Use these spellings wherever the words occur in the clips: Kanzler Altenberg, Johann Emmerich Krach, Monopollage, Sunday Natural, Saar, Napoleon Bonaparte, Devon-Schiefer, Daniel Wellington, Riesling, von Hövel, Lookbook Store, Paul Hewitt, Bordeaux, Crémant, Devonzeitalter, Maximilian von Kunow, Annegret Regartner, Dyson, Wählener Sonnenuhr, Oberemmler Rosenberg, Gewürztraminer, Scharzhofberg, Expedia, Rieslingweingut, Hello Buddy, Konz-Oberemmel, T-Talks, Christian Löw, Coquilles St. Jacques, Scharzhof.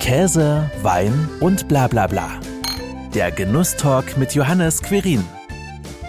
Käse, Wein und bla bla bla. Der Genusstalk mit Johannes Quirin.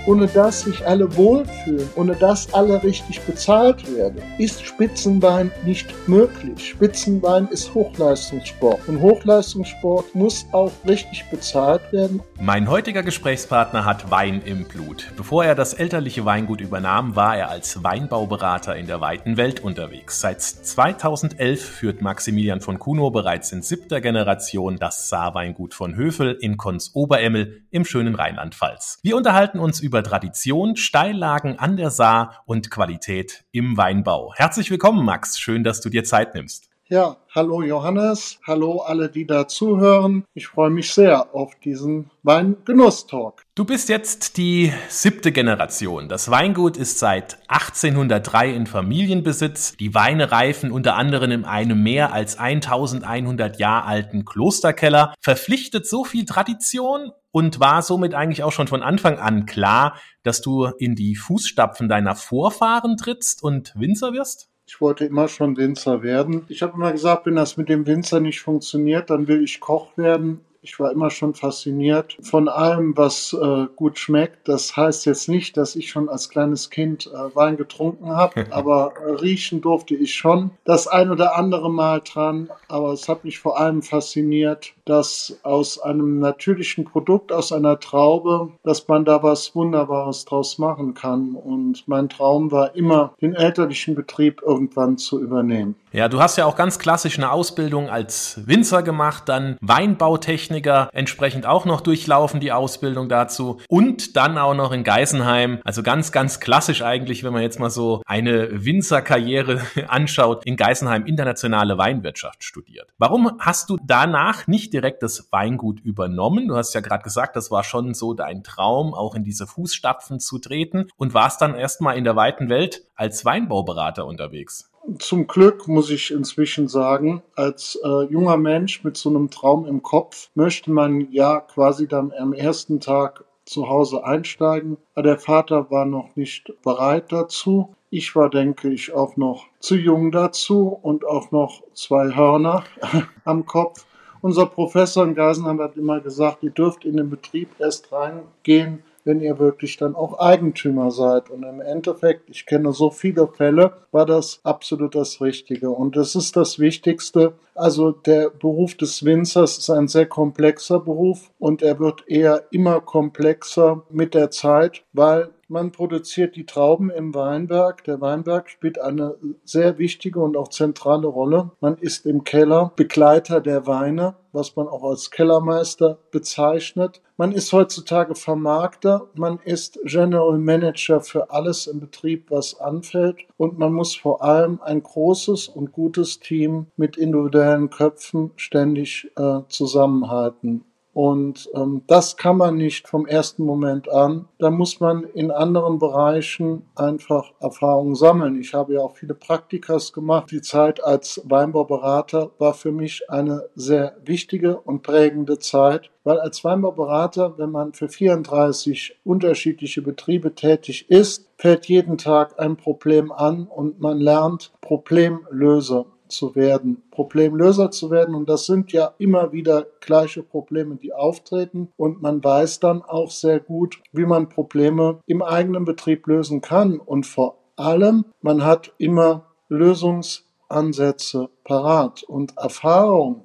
Ohne dass sich alle wohlfühlen, ohne dass alle richtig bezahlt werden, ist Spitzenwein nicht möglich. Spitzenwein ist Hochleistungssport und Hochleistungssport muss auch richtig bezahlt werden. Mein heutiger Gesprächspartner hat Wein im Blut. Bevor er das elterliche Weingut übernahm, war er als Weinbauberater in der weiten Welt unterwegs. Seit 2011 führt Maximilian von Kunow bereits in 7. Generation das Saarweingut von Hövel in Konz-Oberemmel im schönen Rheinland-Pfalz. Wir unterhalten uns über Tradition, Steillagen an der Saar und Qualität im Weinbau. Herzlich willkommen, Max. Schön, dass du dir Zeit nimmst. Ja, hallo Johannes. Hallo alle, die da zuhören. Ich freue mich sehr auf diesen Weingenuss-Talk. Du bist jetzt die 7. Generation. Das Weingut ist seit 1803 in Familienbesitz. Die Weine reifen unter anderem in einem mehr als 1100 Jahre alten Klosterkeller. Verpflichtet so viel Tradition und war somit eigentlich auch schon von Anfang an klar, dass du in die Fußstapfen deiner Vorfahren trittst und Winzer wirst? Ich wollte immer schon Winzer werden. Ich habe immer gesagt, wenn das mit dem Winzer nicht funktioniert, dann will ich Koch werden. Ich war immer schon fasziniert von allem, was gut schmeckt. Das heißt jetzt nicht, dass ich schon als kleines Kind Wein getrunken habe, aber riechen durfte ich schon das ein oder andere Mal dran. Aber es hat mich vor allem fasziniert, dass aus einem natürlichen Produkt, aus einer Traube, dass man da was Wunderbares draus machen kann. Und mein Traum war immer, den elterlichen Betrieb irgendwann zu übernehmen. Ja, du hast ja auch ganz klassisch eine Ausbildung als Winzer gemacht, dann Weinbautechniker entsprechend auch noch durchlaufen, die Ausbildung dazu und dann auch noch in Geisenheim. Also ganz, ganz klassisch eigentlich, wenn man jetzt mal so eine Winzerkarriere anschaut, in Geisenheim internationale Weinwirtschaft studiert. Warum hast du danach nicht direkt das Weingut übernommen? Du hast ja gerade gesagt, das war schon so dein Traum, auch in diese Fußstapfen zu treten und warst dann erstmal in der weiten Welt als Weinbauberater unterwegs. Zum Glück, muss ich inzwischen sagen, als junger Mensch mit so einem Traum im Kopf möchte man ja quasi dann am ersten Tag zu Hause einsteigen. Aber der Vater war noch nicht bereit dazu. Ich war, denke ich, auch noch zu jung dazu und auch noch 2 Hörner am Kopf. Unser Professor in Geisenheim hat immer gesagt, ihr dürft in den Betrieb erst reingehen, wenn ihr wirklich dann auch Eigentümer seid. Und im Endeffekt, ich kenne so viele Fälle, war das absolut das Richtige. Und das ist das Wichtigste. Also der Beruf des Winzers ist ein sehr komplexer Beruf und er wird eher immer komplexer mit der Zeit, weil man produziert die Trauben im Weinberg. Der Weinberg spielt eine sehr wichtige und auch zentrale Rolle. Man ist im Keller Begleiter der Weine, was man auch als Kellermeister bezeichnet. Man ist heutzutage Vermarkter, man ist General Manager für alles im Betrieb, was anfällt. Und man muss vor allem ein großes und gutes Team mit individuellen Köpfen ständig zusammenhalten. Und das kann man nicht vom ersten Moment an. Da muss man in anderen Bereichen einfach Erfahrung sammeln. Ich habe ja auch viele Praktikas gemacht. Die Zeit als Weinbauberater war für mich eine sehr wichtige und prägende Zeit. Weil als Weinbauberater, wenn man für 34 unterschiedliche Betriebe tätig ist, fällt jeden Tag ein Problem an und man lernt Problemlöser zu werden. Und das sind ja immer wieder gleiche Probleme, die auftreten. Und man weiß dann auch sehr gut, wie man Probleme im eigenen Betrieb lösen kann. Und vor allem, man hat immer Lösungsansätze parat und Erfahrung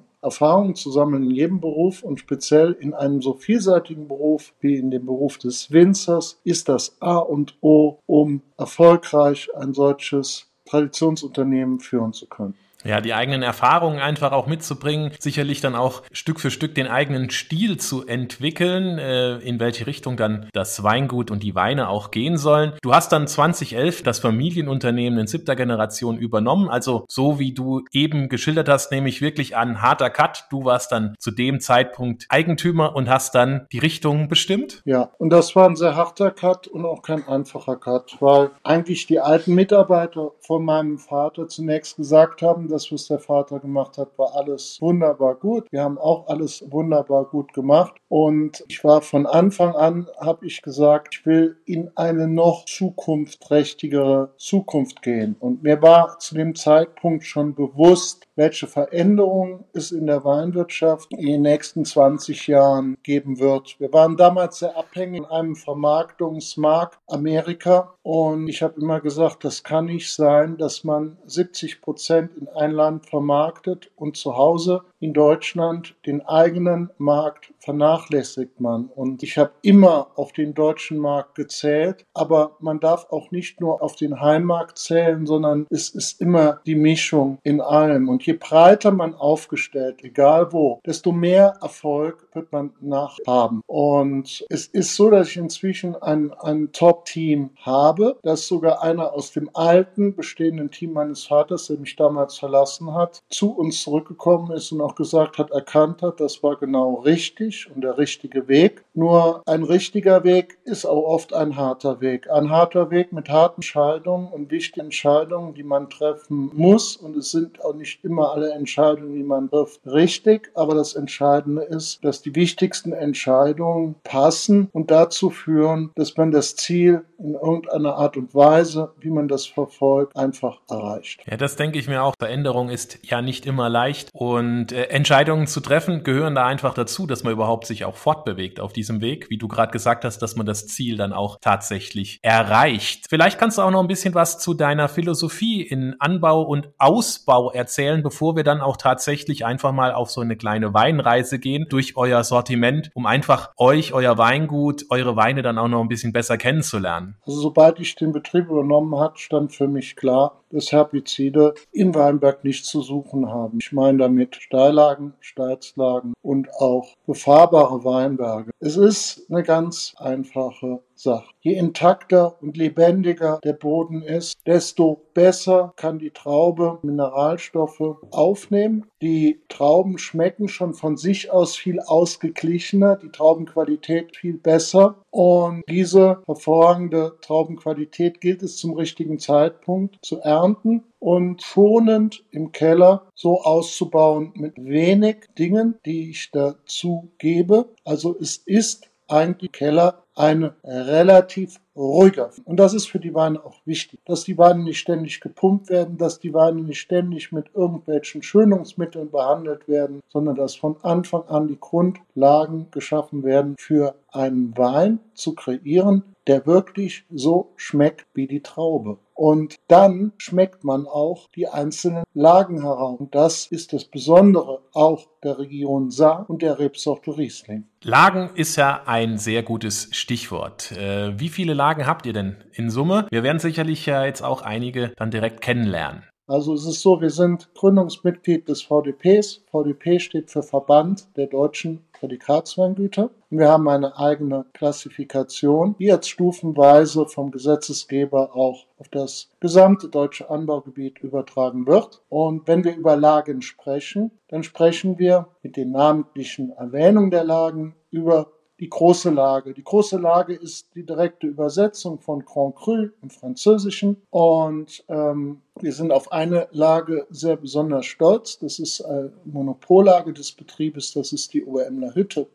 zu sammeln in jedem Beruf und speziell in einem so vielseitigen Beruf wie in dem Beruf des Winzers ist das A und O, um erfolgreich ein solches Traditionsunternehmen führen zu können. Ja, die eigenen Erfahrungen einfach auch mitzubringen, sicherlich dann auch Stück für Stück den eigenen Stil zu entwickeln, in welche Richtung dann das Weingut und die Weine auch gehen sollen. Du hast dann 2011 das Familienunternehmen in 7. Generation übernommen, also so wie du eben geschildert hast, nehme ich wirklich an, harter Cut. Du warst dann zu dem Zeitpunkt Eigentümer und hast dann die Richtung bestimmt? Ja, und das war ein sehr harter Cut und auch kein einfacher Cut, weil eigentlich die alten Mitarbeiter von meinem Vater zunächst gesagt haben, das, was der Vater gemacht hat, war alles wunderbar gut. Wir haben auch alles wunderbar gut gemacht. Und ich war von Anfang an, habe ich gesagt, ich will in eine noch zukunftsträchtigere Zukunft gehen. Und mir war zu dem Zeitpunkt schon bewusst, welche Veränderungen es in der Weinwirtschaft in den nächsten 20 Jahren geben wird. Wir waren damals sehr abhängig von einem Vermarktungsmarkt Amerika und ich habe immer gesagt, das kann nicht sein, dass man 70% in ein Land vermarktet und zu Hause in Deutschland den eigenen Markt vernachlässigt man. Und ich habe immer auf den deutschen Markt gezählt, aber man darf auch nicht nur auf den Heimmarkt zählen, sondern es ist immer die Mischung in allem. Und je breiter man aufgestellt, egal wo, desto mehr Erfolg wird man nachhaben. Und es ist so, dass ich inzwischen ein Top-Team habe, dass sogar einer aus dem alten bestehenden Team meines Vaters, der mich damals verlassen hat, zu uns zurückgekommen ist und auch gesagt hat, erkannt hat, das war genau richtig und der richtige Weg. Nur ein richtiger Weg ist auch oft ein harter Weg. Ein harter Weg mit harten Entscheidungen und wichtigen Entscheidungen, die man treffen muss. Und es sind auch nicht immer alle Entscheidungen, die man trifft, richtig. Aber das Entscheidende ist, dass die wichtigsten Entscheidungen passen und dazu führen, dass man das Ziel in irgendeiner Art und Weise, wie man das verfolgt, einfach erreicht. Ja, das denke ich mir auch. Veränderung ist ja nicht immer leicht. Und Entscheidungen zu treffen gehören da einfach dazu, dass man überhaupt sich auch fortbewegt auf diesem Weg, wie du gerade gesagt hast, dass man das Ziel dann auch tatsächlich erreicht. Vielleicht kannst du auch noch ein bisschen was zu deiner Philosophie in Anbau und Ausbau erzählen, bevor wir dann auch tatsächlich einfach mal auf so eine kleine Weinreise gehen durch euer Sortiment, um einfach euch, euer Weingut, eure Weine dann auch noch ein bisschen besser kennenzulernen. Also sobald ich den Betrieb übernommen habe, stand für mich klar, dass Herbizide in Weinberg nichts zu suchen haben. Ich meine damit Steillagen, Steilslagen und auch befahrbare Weinberge. Es ist eine ganz einfache Sache. Je intakter und lebendiger der Boden ist, desto besser kann die Traube Mineralstoffe aufnehmen. Die Trauben schmecken schon von sich aus viel ausgeglichener, die Traubenqualität viel besser. Und diese hervorragende Traubenqualität gilt es zum richtigen Zeitpunkt zu ernten und schonend im Keller so auszubauen mit wenig Dingen, die ich dazu gebe. Also es ist eigentlich Keller eine relativ ruhiger. Und das ist für die Weine auch wichtig, dass die Weine nicht ständig gepumpt werden, dass die Weine nicht ständig mit irgendwelchen Schönungsmitteln behandelt werden, sondern dass von Anfang an die Grundlagen geschaffen werden, für einen Wein zu kreieren, der wirklich so schmeckt wie die Traube. Und dann schmeckt man auch die einzelnen Lagen heraus. Und das ist das Besondere auch der Region Saar und der Rebsorte Riesling. Lagen ist ja ein sehr gutes Stichwort. Wie viele Lagen habt ihr denn in Summe? Wir werden sicherlich ja jetzt auch einige dann direkt kennenlernen. Also es ist so, wir sind Gründungsmitglied des VDPs. VDP steht für Verband der Deutschen Prädikatsweingüter. Und wir haben eine eigene Klassifikation, die jetzt stufenweise vom Gesetzesgeber auch auf das gesamte deutsche Anbaugebiet übertragen wird. Und wenn wir über Lagen sprechen, dann sprechen wir mit den namentlichen Erwähnungen der Lagen über die große Lage. Die große Lage ist die direkte Übersetzung von Grand Cru im Französischen. Und wir sind auf eine Lage sehr besonders stolz. Das ist eine Monopollage des Betriebes. Das ist die Oberemmeler Hütte.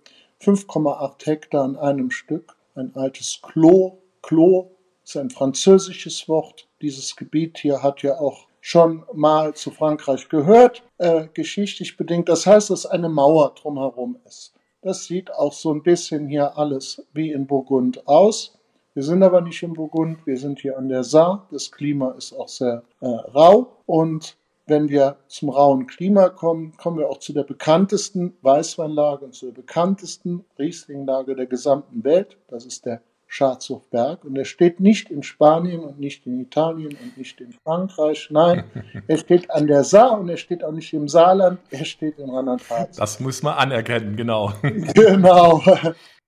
5,8 Hektar an einem Stück. Ein altes Klo. Klo ist ein französisches Wort. Dieses Gebiet hier hat ja auch schon mal zu Frankreich gehört, geschichtlich bedingt. Das heißt, dass eine Mauer drumherum ist. Das sieht auch so ein bisschen hier alles wie in Burgund aus. Wir sind aber nicht in Burgund, wir sind hier an der Saar. Das Klima ist auch sehr rau. Und wenn wir zum rauen Klima kommen, kommen wir auch zu der bekanntesten Weißweinlage und zu der bekanntesten Rieslinglage der gesamten Welt. Das ist der Scharzhofberg. Und er steht nicht in Spanien und nicht in Italien und nicht in Frankreich. Nein, er steht an der Saar und er steht auch nicht im Saarland, er steht in Rheinland-Pfalz. Das muss man anerkennen, genau. Genau.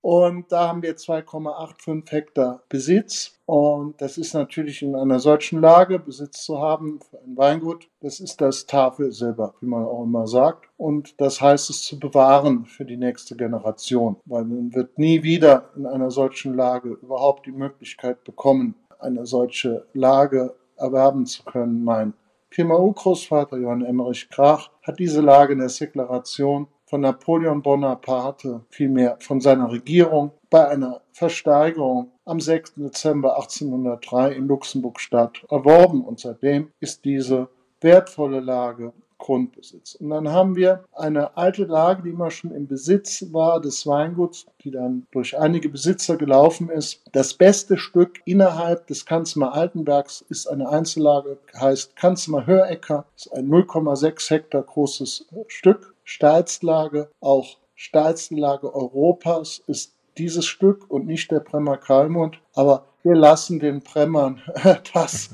Und da haben wir 2,85 Hektar Besitz. Und das ist natürlich in einer solchen Lage, Besitz zu haben für ein Weingut, das ist das Tafelsilber, wie man auch immer sagt. Und das heißt es zu bewahren für die nächste Generation, weil man wird nie wieder in einer solchen Lage überhaupt die Möglichkeit bekommen, eine solche Lage erwerben zu können. Mein PMU-Großvater Johann Emmerich Krach hat diese Lage in der Säkularisation von Napoleon Bonaparte, vielmehr von seiner Regierung, bei einer Versteigerung am 6. Dezember 1803 in Luxemburg-Stadt erworben. Und seitdem ist diese wertvolle Lage Grundbesitz. Und dann haben wir eine alte Lage, die immer schon im Besitz war des Weinguts, die dann durch einige Besitzer gelaufen ist. Das beste Stück innerhalb des Kanzler Altenbergs ist eine Einzellage, heißt Kanzler Hörecker, ist ein 0,6 Hektar großes Stück. Staatslage, auch Staatslage Europas ist dieses Stück und nicht der Bremmer Calmont, aber wir lassen den Bremmern das.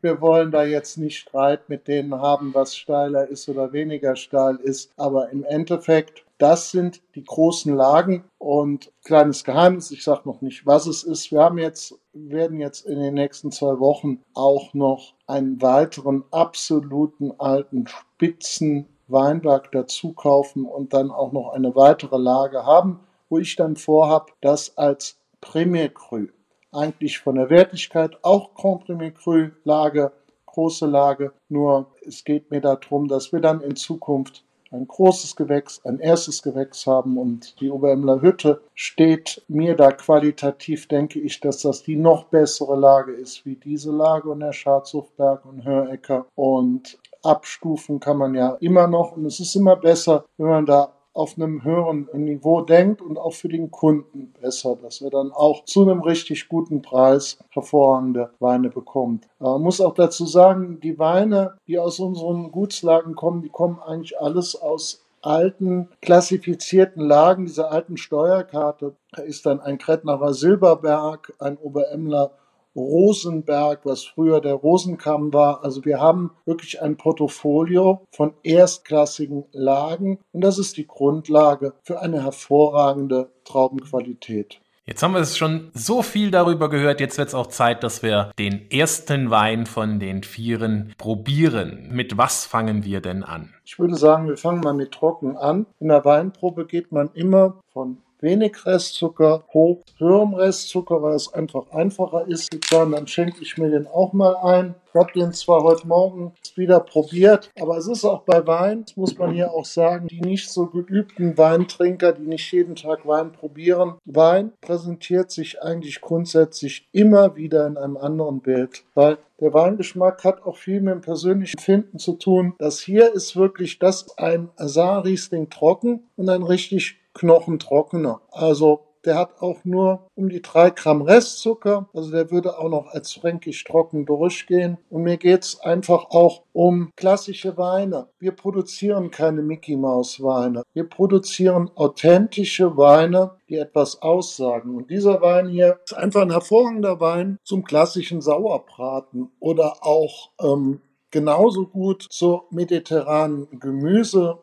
Wir wollen da jetzt nicht Streit mit denen haben, was steiler ist oder weniger steil ist. Aber im Endeffekt, das sind die großen Lagen. Und kleines Geheimnis, ich sage noch nicht, was es ist. Wir haben jetzt, werden jetzt in den nächsten 2 Wochen auch noch einen weiteren absoluten alten Spitzenweinberg dazu kaufen und dann auch noch eine weitere Lage haben, wo ich dann vorhabe, das als Premier Cru eigentlich von der Wertigkeit, auch Grand Premier Cru Lage, große Lage, nur es geht mir darum, dass wir dann in Zukunft ein großes Gewächs, ein erstes Gewächs haben und die Oberemmeler Hütte steht mir da qualitativ, denke ich, dass das die noch bessere Lage ist, wie diese Lage und der Scharzhofberg und Hörecker und abstufen kann man ja immer noch und es ist immer besser, wenn man da auf einem höheren Niveau denkt und auch für den Kunden besser, dass er dann auch zu einem richtig guten Preis hervorragende Weine bekommt. Man muss auch dazu sagen, die Weine, die aus unseren Gutslagen kommen, die kommen eigentlich alles aus alten klassifizierten Lagen, dieser alten Steuerkarte. Da ist dann ein Krettnacher Silberberg, ein Oberemmler Rosenberg, was früher der Rosenkamm war. Also wir haben wirklich ein Portfolio von erstklassigen Lagen und das ist die Grundlage für eine hervorragende Traubenqualität. Jetzt haben wir es schon so viel darüber gehört, jetzt wird es auch Zeit, dass wir den ersten Wein von den 4 probieren. Mit was fangen wir denn an? Ich würde sagen, wir fangen mal mit trocken an. In der Weinprobe geht man immer von wenig Restzucker hoch, höherem Restzucker, weil es einfach einfacher ist. Dann schenke ich mir den auch mal ein. Ich habe den zwar heute Morgen wieder probiert, aber es ist auch bei Wein, das muss man hier auch sagen, die nicht so geübten Weintrinker, die nicht jeden Tag Wein probieren. Wein präsentiert sich eigentlich grundsätzlich immer wieder in einem anderen Bild, weil der Weingeschmack hat auch viel mit dem persönlichen Empfinden zu tun. Das hier ist wirklich das ein Saar-Riesling trocken und ein richtig knochentrockener. Also der hat auch nur um die 3 Gramm Restzucker. Also der würde auch noch als fränkisch trocken durchgehen. Und mir geht es einfach auch um klassische Weine. Wir produzieren keine Mickey-Maus-Weine. Wir produzieren authentische Weine, die etwas aussagen. Und dieser Wein hier ist einfach ein hervorragender Wein zum klassischen Sauerbraten oder auch genauso gut zur mediterranen Gemüse.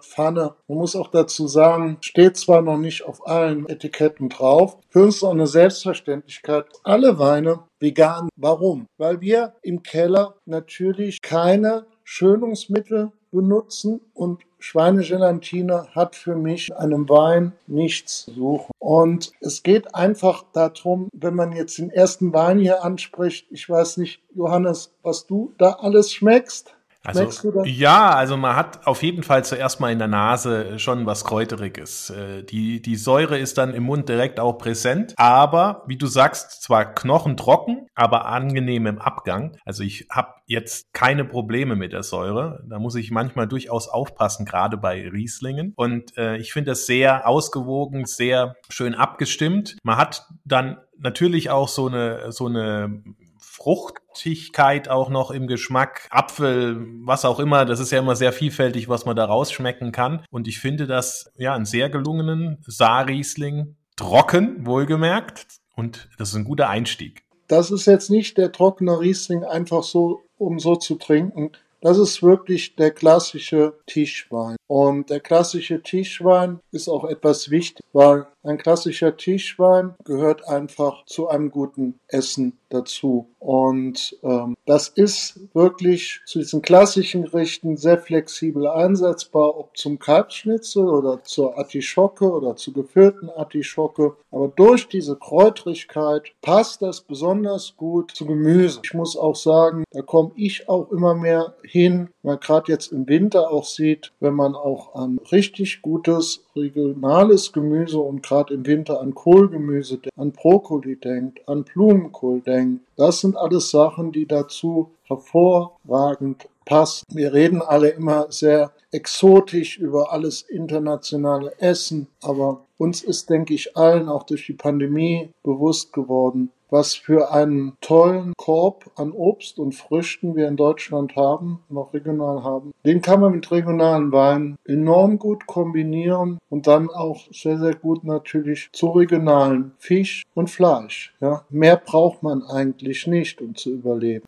Pfanne. Man muss auch dazu sagen, steht zwar noch nicht auf allen Etiketten drauf, für uns auch eine Selbstverständlichkeit. Alle Weine vegan. Warum? Weil wir im Keller natürlich keine Schönungsmittel benutzen und Schweinegelatine hat für mich in einem Wein nichts zu suchen. Und es geht einfach darum, wenn man jetzt den ersten Wein hier anspricht, ich weiß nicht, Johannes, was du da alles schmeckst. Also, ja, also man hat auf jeden Fall zuerst mal in der Nase schon was Kräuteriges. Die Säure ist dann im Mund direkt auch präsent, aber wie du sagst, zwar knochentrocken, aber angenehm im Abgang. Also ich habe jetzt keine Probleme mit der Säure. Da muss ich manchmal durchaus aufpassen, gerade bei Rieslingen. Und ich finde das sehr ausgewogen, sehr schön abgestimmt. Man hat dann natürlich auch so eine Fruchtigkeit auch noch im Geschmack, Apfel, was auch immer, das ist ja immer sehr vielfältig, was man da rausschmecken kann und ich finde das ja einen sehr gelungenen Saarriesling, trocken, wohlgemerkt und das ist ein guter Einstieg. Das ist jetzt nicht der trockene Riesling einfach so, um so zu trinken, das ist wirklich der klassische Tischwein und der klassische Tischwein ist auch etwas wichtig, weil ein klassischer Tischwein gehört einfach zu einem guten Essen dazu. Und das ist wirklich zu diesen klassischen Gerichten sehr flexibel einsetzbar, ob zum Kalbsschnitzel oder zur Artischocke oder zu gefüllten Artischocke. Aber durch diese Kräutrigkeit passt das besonders gut zu Gemüse. Ich muss auch sagen, da komme ich auch immer mehr hin, man gerade jetzt im Winter auch sieht, wenn man auch an richtig gutes regionales Gemüse und gerade im Winter an Kohlgemüse denkt, an Brokkoli denkt, an Blumenkohl denkt. Das sind alles Sachen, die dazu hervorragend passt. Wir reden alle immer sehr exotisch über alles internationale Essen, aber uns ist, denke ich, allen auch durch die Pandemie bewusst geworden, was für einen tollen Korb an Obst und Früchten wir in Deutschland haben, noch regional haben. Den kann man mit regionalen Weinen enorm gut kombinieren und dann auch sehr, sehr gut natürlich zu regionalen Fisch und Fleisch. Ja, mehr braucht man eigentlich nicht, um zu überleben.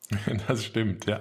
Das stimmt, ja.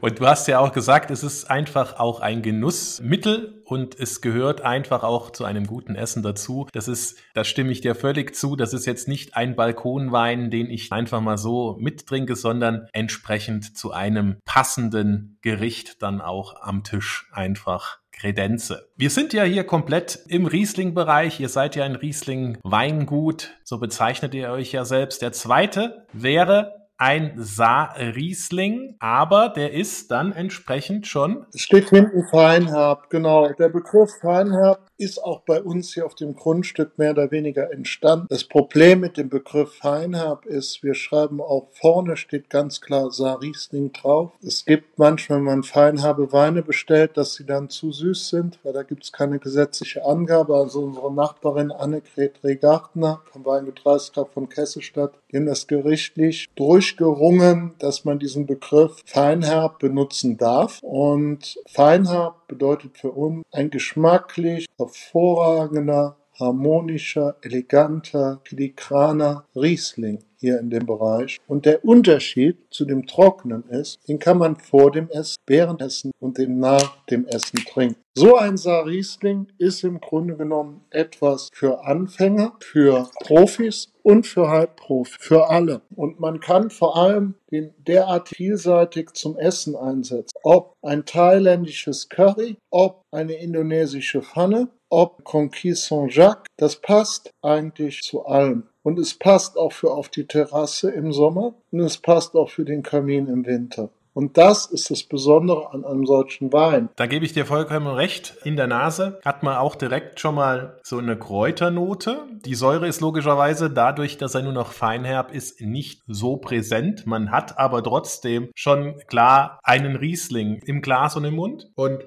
Und du hast ja auch gesagt, es ist einfach auch ein Genussmittel und es gehört einfach auch zu einem guten Essen dazu. Da stimme ich dir völlig zu, das ist jetzt nicht ein Balkonwein, den ich einfach mal so mittrinke, sondern entsprechend zu einem passenden Gericht dann auch am Tisch einfach kredenze. Wir sind ja hier komplett im Riesling-Bereich. Ihr seid ja ein Riesling-Weingut, so bezeichnet ihr euch ja selbst. Der zweite wäre ein Saar-Riesling, aber der ist dann entsprechend schon... Steht hinten Feinherb, genau. Der Begriff Feinherb ist auch bei uns hier auf dem Grundstück mehr oder weniger entstanden. Das Problem mit dem Begriff Feinherb ist, wir schreiben auch vorne, steht ganz klar Saar-Riesling drauf. Es gibt manchmal, wenn man feinherbe Weine bestellt, dass sie dann zu süß sind, weil da gibt es keine gesetzliche Angabe. Also unsere Nachbarin Annegret Regartner vom Weingedreisgraf von Kesselstadt, die haben das gerichtlich durchgerungen, dass man diesen Begriff Feinherb benutzen darf. Und Feinherb bedeutet für uns ein geschmacklich hervorragender, harmonischer, eleganter, filigraner Riesling hier in dem Bereich. Und der Unterschied zu dem Trockenen ist, den kann man vor dem Essen, während Essen und nach dem Essen trinken. So ein Saar-Riesling ist im Grunde genommen etwas für Anfänger, für Profis und für Halbprofis, für alle. Und man kann vor allem den derart vielseitig zum Essen einsetzen. Ob ein thailändisches Curry, ob eine indonesische Pfanne, ob Coquilles St. Jacques, das passt eigentlich zu allem. Und es passt auch für auf die Terrasse im Sommer und es passt auch für den Kamin im Winter. Und das ist das Besondere an einem solchen Wein. Da gebe ich dir vollkommen recht. In der Nase hat man auch direkt schon mal so eine Kräuternote. Die Säure ist logischerweise dadurch, dass er nur noch feinherb ist, nicht so präsent. Man hat aber trotzdem schon klar einen Riesling im Glas und im Mund. Und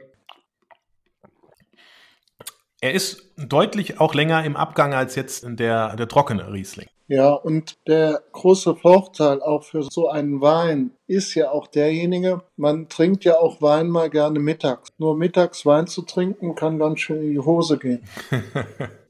er ist deutlich auch länger im Abgang als jetzt der trockene Riesling. Ja, und der große Vorteil auch für so einen Wein ist ja auch derjenige, man trinkt ja auch Wein mal gerne mittags. Nur mittags Wein zu trinken, kann ganz schön in die Hose gehen.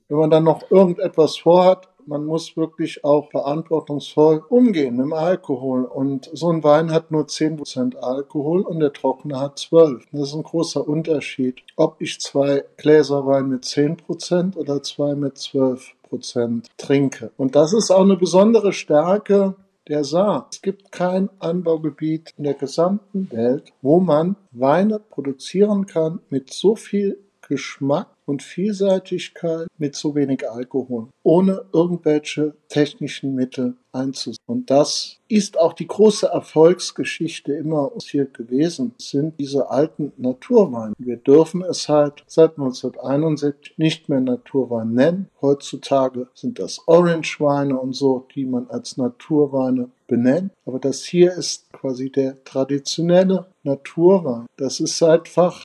Wenn man dann noch irgendetwas vorhat, man muss wirklich auch verantwortungsvoll umgehen mit dem Alkohol. Und so ein Wein hat nur 10% Alkohol und der trockene hat 12%. Das ist ein großer Unterschied, ob ich 2 Gläser Wein mit 10% oder 2 mit 12% trinke. Und das ist auch eine besondere Stärke der Saar. Es gibt kein Anbaugebiet in der gesamten Welt, wo man Weine produzieren kann mit so viel Geschmack und Vielseitigkeit mit so wenig Alkohol, ohne irgendwelche technischen Mittel einzusetzen. Und das ist auch die große Erfolgsgeschichte immer hier gewesen, sind diese alten Naturweine. Wir dürfen es halt seit 1971 nicht mehr Naturwein nennen. Heutzutage sind das Orangeweine und so, die man als Naturweine benennt. Aber das hier ist quasi der traditionelle Naturwein. Das ist seit Fach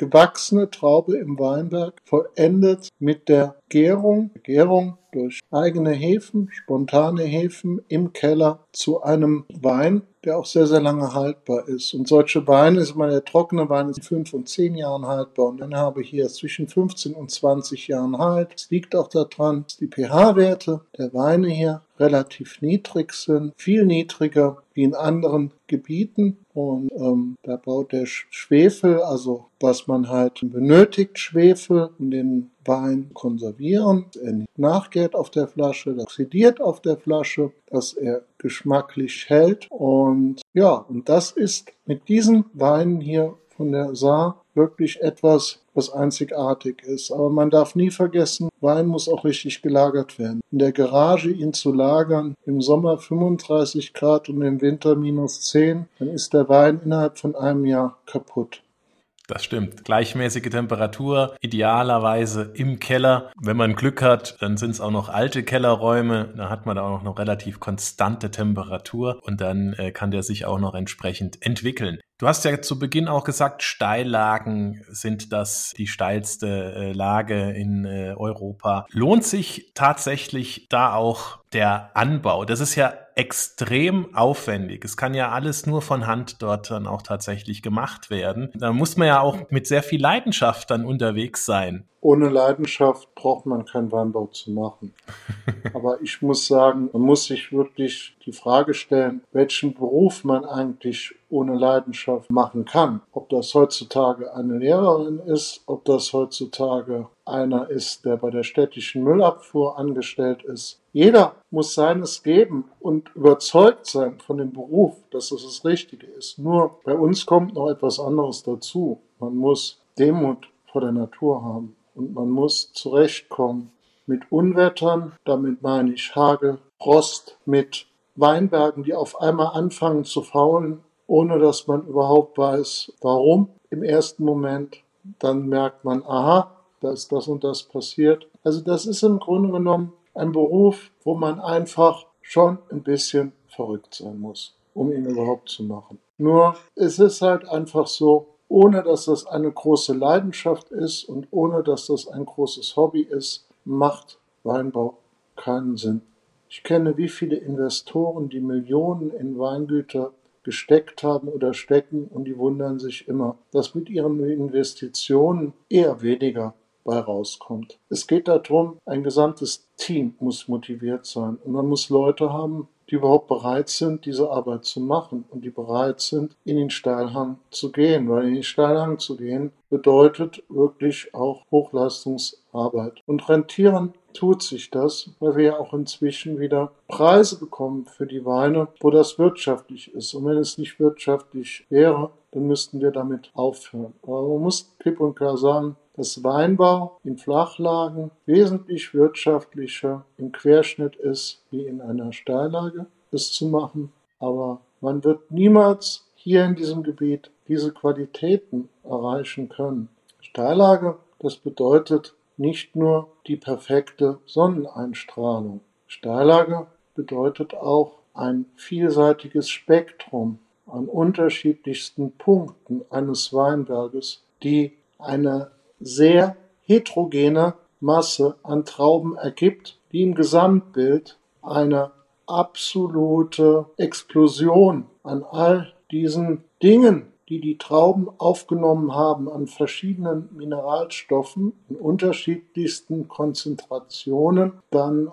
gewachsene Traube im Weinberg, vollendet mit der Gärung. Gärung durch eigene Hefen, spontane Hefen im Keller zu einem Wein, der auch sehr, sehr lange haltbar ist. Und solche Weine, ist mal der trockene Wein, ist 5 und 10 Jahren haltbar. Und dann habe ich hier zwischen 15 und 20 Jahren halt. Es liegt auch daran, dass die pH-Werte der Weine hier relativ niedrig sind, viel niedriger wie in anderen Gebieten. Und da baut der Schwefel, also was man halt benötigt, Schwefel, um den Wein konservieren, dass er nicht nachgärt auf der Flasche, dass er oxidiert auf der Flasche, dass er geschmacklich hält. Und ja, und das ist mit diesen Weinen hier von der Saar wirklich etwas, was einzigartig ist. Aber man darf nie vergessen, Wein muss auch richtig gelagert werden. In der Garage ihn zu lagern, im Sommer 35 Grad und im Winter -10, dann ist der Wein innerhalb von einem Jahr kaputt. Das stimmt. Gleichmäßige Temperatur, idealerweise im Keller. Wenn man Glück hat, dann sind es auch noch alte Kellerräume. Da hat man da auch noch eine relativ konstante Temperatur und dann kann der sich auch noch entsprechend entwickeln. Du hast ja zu Beginn auch gesagt, Steillagen sind das die steilste Lage in Europa. Lohnt sich tatsächlich da auch der Anbau? Das ist ja extrem aufwendig. Es kann ja alles nur von Hand dort dann auch tatsächlich gemacht werden. Da muss man ja auch mit sehr viel Leidenschaft dann unterwegs sein. Ohne Leidenschaft braucht man keinen Weinbau zu machen. Aber ich muss sagen, man muss sich wirklich die Frage stellen, welchen Beruf man eigentlich ohne Leidenschaft machen kann. Ob das heutzutage eine Lehrerin ist, ob das heutzutage einer ist, der bei der städtischen Müllabfuhr angestellt ist. Jeder muss seines geben und überzeugt sein von dem Beruf, dass es das Richtige ist. Nur bei uns kommt noch etwas anderes dazu. Man muss Demut vor der Natur haben und man muss zurechtkommen mit Unwettern, damit meine ich Hagel, Frost, mit Weinbergen, die auf einmal anfangen zu faulen, ohne dass man überhaupt weiß, warum. Im ersten Moment, dann merkt man, aha, da ist das und das passiert. Also das ist im Grunde genommen ein Beruf, wo man einfach schon ein bisschen verrückt sein muss, um ihn überhaupt zu machen. Nur es ist halt einfach so, ohne dass das eine große Leidenschaft ist und ohne dass das ein großes Hobby ist, macht Weinbau keinen Sinn. Ich kenne wie viele Investoren, die Millionen in Weingüter gesteckt haben oder stecken und die wundern sich immer, dass mit ihren Investitionen eher weniger bei rauskommt. Es geht darum, ein gesamtes Team muss motiviert sein und man muss Leute haben, die überhaupt bereit sind, diese Arbeit zu machen und die bereit sind, in den Steilhang zu gehen. Weil in den Steilhang zu gehen bedeutet wirklich auch Hochleistungsarbeit. Und rentieren tut sich das, weil wir ja auch inzwischen wieder Preise bekommen für die Weine, wo das wirtschaftlich ist. Und wenn es nicht wirtschaftlich wäre, dann müssten wir damit aufhören. Aber man muss klipp und klar sagen, dass Weinbau in Flachlagen wesentlich wirtschaftlicher im Querschnitt ist, wie in einer Steillage es zu machen. Aber man wird niemals hier in diesem Gebiet diese Qualitäten erreichen können. Steillage, das bedeutet nicht nur die perfekte Sonneneinstrahlung. Steillage bedeutet auch ein vielseitiges Spektrum an unterschiedlichsten Punkten eines Weinberges, die eine sehr heterogene Masse an Trauben ergibt, die im Gesamtbild eine absolute Explosion an all diesen Dingen, die die Trauben aufgenommen haben, an verschiedenen Mineralstoffen in unterschiedlichsten Konzentrationen dann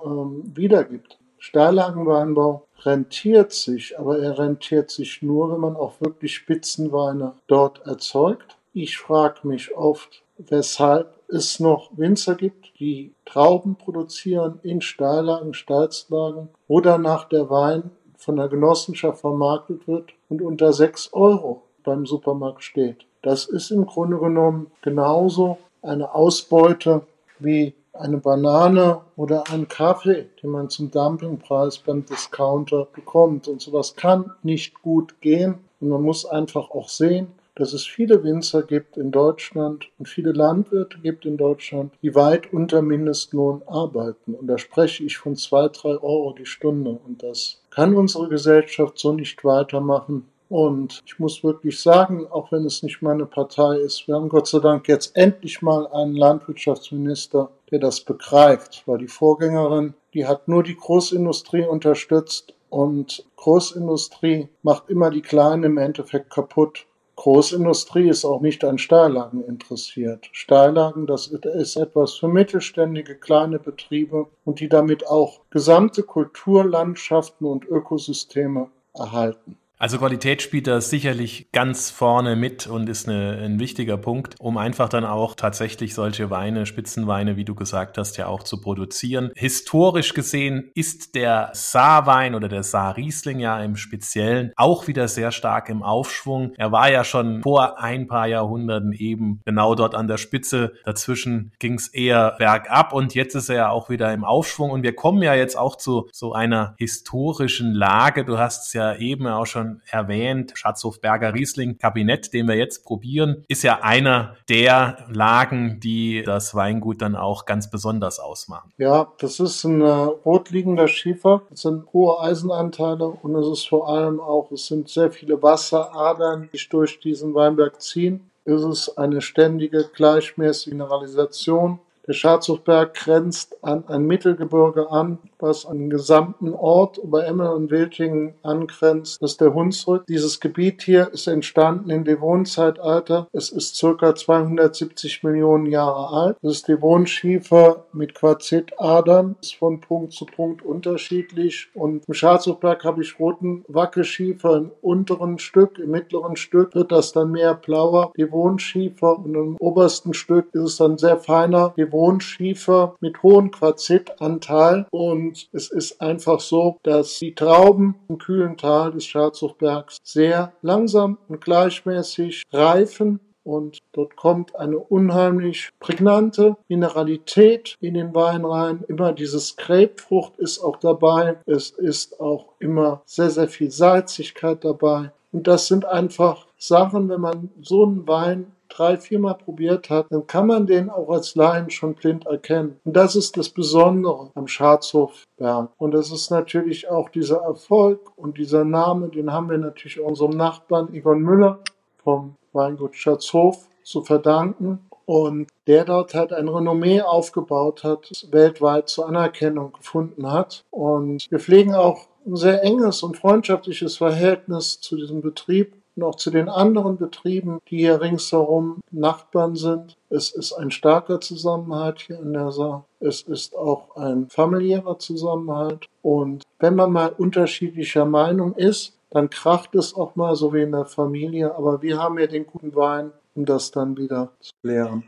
wiedergibt. Steillagenweinbau rentiert sich, aber er rentiert sich nur, wenn man auch wirklich Spitzenweine dort erzeugt. Ich frage mich oft, weshalb es noch Winzer gibt, die Trauben produzieren in Steillagen, Steilslagen, wo danach der Wein von der Genossenschaft vermarktet wird und unter 6 € beim Supermarkt steht. Das ist im Grunde genommen genauso eine Ausbeute wie eine Banane oder ein Kaffee, den man zum Dumpingpreis beim Discounter bekommt. Und sowas kann nicht gut gehen. Und man muss einfach auch sehen, dass es viele Winzer gibt in Deutschland und viele Landwirte gibt in Deutschland, die weit unter Mindestlohn arbeiten. Und da spreche ich von 2-3 € die Stunde. Und das kann unsere Gesellschaft so nicht weitermachen. Und ich muss wirklich sagen, auch wenn es nicht meine Partei ist, wir haben Gott sei Dank jetzt endlich mal einen Landwirtschaftsminister, der das begreift. Weil die Vorgängerin, die hat nur die Großindustrie unterstützt. Und Großindustrie macht immer die Kleinen im Endeffekt kaputt. Großindustrie ist auch nicht an Steillagen interessiert. Steillagen, das ist etwas für mittelständige, kleine Betriebe und die damit auch gesamte Kulturlandschaften und Ökosysteme erhalten. Also Qualität spielt da sicherlich ganz vorne mit und ist ein wichtiger Punkt, um einfach dann auch tatsächlich solche Weine, Spitzenweine, wie du gesagt hast, ja auch zu produzieren. Historisch gesehen ist der Saarwein oder der Saarriesling ja im Speziellen auch wieder sehr stark im Aufschwung. Er war ja schon vor ein paar Jahrhunderten eben genau dort an der Spitze. Dazwischen ging es eher bergab und jetzt ist er ja auch wieder im Aufschwung. Und wir kommen ja jetzt auch zu so einer historischen Lage. Du hast es ja eben auch schon schon erwähnt, Scharzhofberger Riesling Kabinett, den wir jetzt probieren, ist ja einer der Lagen, die das Weingut dann auch ganz besonders ausmachen. Ja, das ist ein rotliegender Schiefer. Das sind hohe Eisenanteile und es ist vor allem auch, es sind sehr viele Wasseradern, die durch diesen Weinberg ziehen. Es ist eine ständige, gleichmäßige Mineralisation. Der Scharzhofberg grenzt an ein Mittelgebirge an, was an den gesamten Ort Oberemmel und Wiltingen angrenzt. Das ist der Hunsrück. Dieses Gebiet hier ist entstanden im Devonzeitalter. Es ist ca. 270 Millionen Jahre alt. Das ist Devon-Schiefer mit Quarzitadern. Ist von Punkt zu Punkt unterschiedlich. Und im Scharzhofberg habe ich roten Wackelschiefer im unteren Stück. Im mittleren Stück wird das dann mehr blauer Devon-Schiefer. Und im obersten Stück ist es dann sehr feiner Devon-Schiefer mit hohem Quarzitanteil, und es ist einfach so, dass die Trauben im kühlen Tal des Scharzhofbergs sehr langsam und gleichmäßig reifen und dort kommt eine unheimlich prägnante Mineralität in den Wein rein. Immer dieses Grapefrucht ist auch dabei, es ist auch immer sehr, sehr viel Salzigkeit dabei und das sind einfach Sachen, wenn man so einen Wein 3-4 Mal probiert hat, dann kann man den auch als Laien schon blind erkennen. Und das ist das Besondere am Scharzhofberg. Und das ist natürlich auch dieser Erfolg und dieser Name, den haben wir natürlich unserem Nachbarn Egon Müller vom Weingut Scharzhof zu verdanken. Und der dort halt ein Renommee aufgebaut hat, das weltweit zur Anerkennung gefunden hat. Und wir pflegen auch ein sehr enges und freundschaftliches Verhältnis zu diesem Betrieb. Und auch zu den anderen Betrieben, die hier ringsherum Nachbarn sind. Es ist ein starker Zusammenhalt hier in der Saar. Es ist auch ein familiärer Zusammenhalt. Und wenn man mal unterschiedlicher Meinung ist, dann kracht es auch mal, so wie in der Familie. Aber wir haben ja den guten Wein, um das dann wieder zu klären.